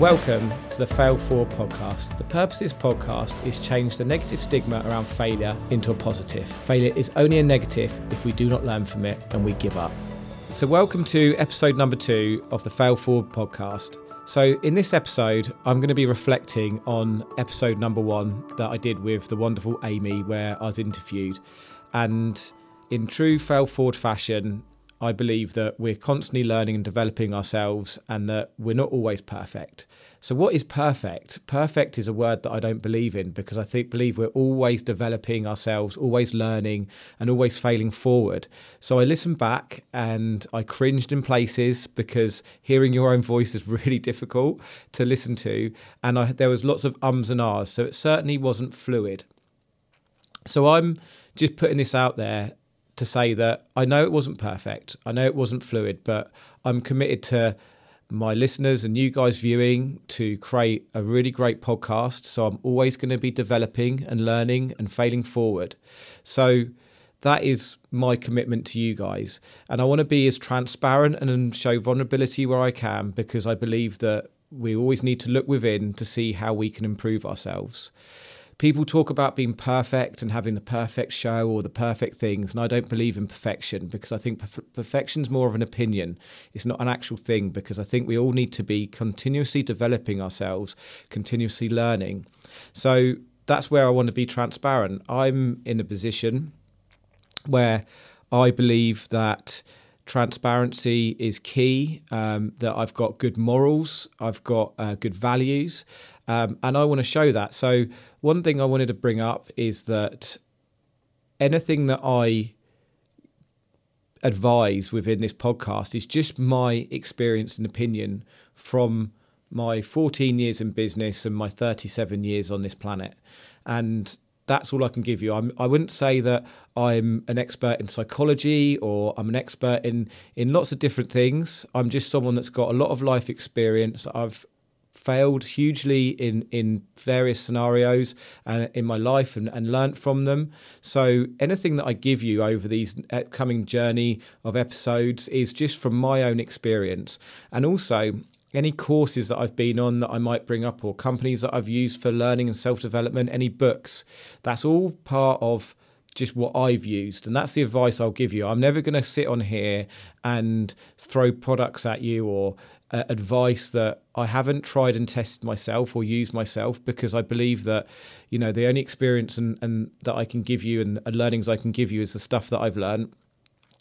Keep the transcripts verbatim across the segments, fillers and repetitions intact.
Welcome to the Fail Forward podcast. The purpose of this podcast is to change the negative stigma around failure into a positive. Failure is only a negative if we do not learn from it and we give up. So welcome to episode number two of the Fail Forward podcast. So in this episode, I'm going to be reflecting on episode number one that I did with the wonderful Amy, where I was interviewed. And in true Fail Forward fashion, I believe that we're constantly learning and developing ourselves and that we're not always perfect. So what is perfect? Perfect is a word that I don't believe in because I think believe we're always developing ourselves, always learning and always failing forward. So I listened back and I cringed in places because hearing your own voice is really difficult to listen to. And I, there was lots of ums and ahs. So it certainly wasn't fluid. So I'm just putting this out there to say that I know it wasn't perfect. I know it wasn't fluid, but I'm committed to my listeners and you guys viewing to create a really great podcast. So I'm always going to be developing and learning and failing forward. So that is my commitment to you guys. And I want to be as transparent and show vulnerability where I can, because I believe that we always need to look within to see how we can improve ourselves. People talk about being perfect and having the perfect show or the perfect things, and I don't believe in perfection because I think perf- perfection's more of an opinion. It's not an actual thing, because I think we all need to be continuously developing ourselves, continuously learning. So that's where I want to be transparent. I'm in a position where I believe that transparency is key, um, that I've got good morals, I've got uh, good values, um, and I want to show that. So one thing I wanted to bring up is that anything that I advise within this podcast is just my experience and opinion from my fourteen years in business and my thirty-seven years on this planet. And that's all I can give you. I'm, I wouldn't say that I'm an expert in psychology or I'm an expert in, in lots of different things. I'm just someone that's got a lot of life experience. I've failed hugely in, in various scenarios and in my life and, and learnt from them. So anything that I give you over these upcoming journey of episodes is just from my own experience. And also any courses that I've been on that I might bring up, or companies that I've used for learning and self-development, any books, that's all part of just what I've used. And that's the advice I'll give you. I'm never going to sit on here and throw products at you or uh, advice that I haven't tried and tested myself or used myself, because I believe that, you know, the only experience and, and that I can give you and, and learnings I can give you is the stuff that I've learned.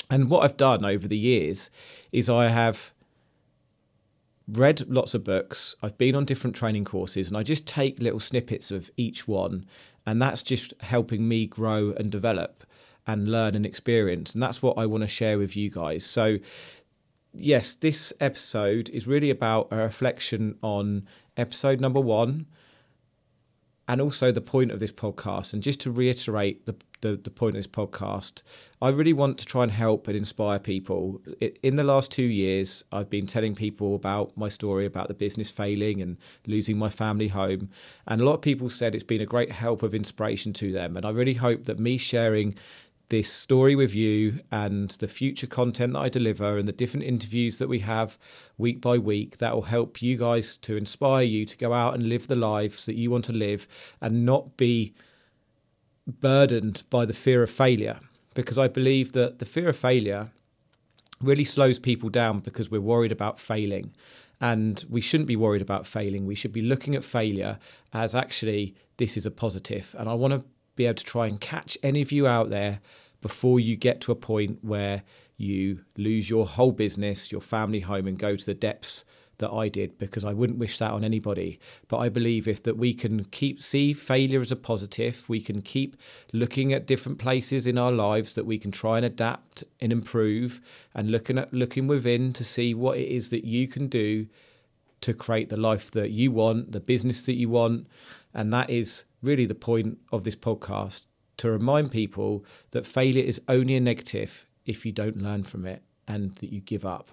And what I've done over the years is I have read lots of books, I've been on different training courses, and I just take little snippets of each one, and that's just helping me grow and develop and learn and experience, and that's what I want to share with you guys. So yes, this episode is really about a reflection on episode number one, and also the point of this podcast. And just to reiterate the The, the point of this podcast, I really want to try and help and inspire people. It, in the last two years, I've been telling people about my story, about the business failing and losing my family home. And a lot of people said it's been a great help of inspiration to them. And I really hope that me sharing this story with you and the future content that I deliver and the different interviews that we have week by week, that will help you guys, to inspire you to go out and live the lives that you want to live and not be burdened by the fear of failure, because I believe that the fear of failure really slows people down because we're worried about failing, and we shouldn't be worried about failing. We should be looking at failure as, actually, this is a positive. And I want to be able to try and catch any of you out there before you get to a point where you lose your whole business, your family home, and go to the depths that I did, because I wouldn't wish that on anybody. But I believe if that we can keep see failure as a positive, we can keep looking at different places in our lives that we can try and adapt and improve, and looking at looking within to see what it is that you can do to create the life that you want, the business that you want. And that is really the point of this podcast, to remind people that failure is only a negative if you don't learn from it and that you give up.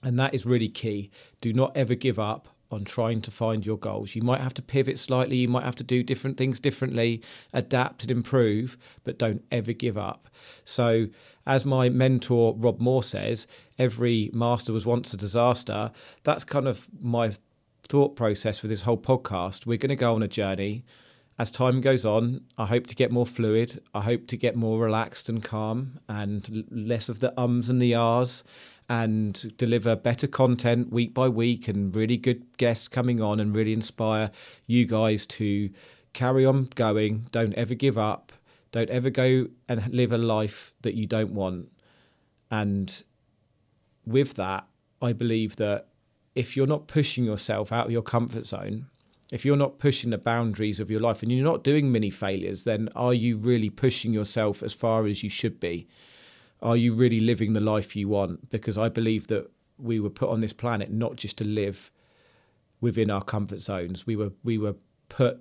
And that is really key. Do not ever give up on trying to find your goals. You might have to pivot slightly. You might have to do different things differently, adapt and improve, but don't ever give up. So as my mentor, Rob Moore, says, every master was once a disaster. That's kind of my thought process for this whole podcast. We're going to go on a journey. As time goes on, I hope to get more fluid. I hope to get more relaxed and calm and less of the ums and the ahs, and deliver better content week by week and really good guests coming on and really inspire you guys to carry on going. Don't ever give up. Don't ever go and live a life that you don't want. And with that, I believe that if you're not pushing yourself out of your comfort zone, if you're not pushing the boundaries of your life and you're not doing mini failures, then are you really pushing yourself as far as you should be? Are you really living the life you want? Because I believe that we were put on this planet not just to live within our comfort zones. We were we were put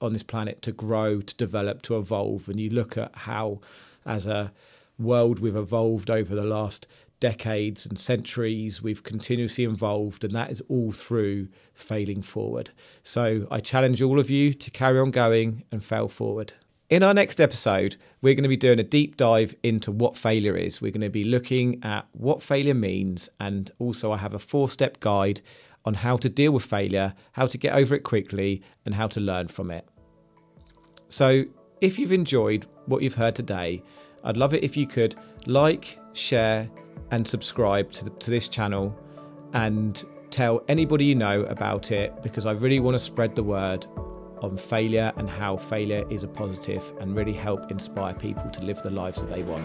on this planet to grow, to develop, to evolve. And you look at how, as a world, we've evolved over the last decades and centuries. We've continuously evolved, and that is all through failing forward. So I challenge all of you to carry on going and fail forward. In our next episode, we're going to be doing a deep dive into what failure is. We're going to be looking at what failure means, and also I have a four-step guide on how to deal with failure, how to get over it quickly, and how to learn from it. So if you've enjoyed what you've heard today, I'd love it if you could like, share, and subscribe to, the, to this channel, and tell anybody you know about it, because I really want to spread the word on failure and how failure is a positive and really help inspire people to live the lives that they want.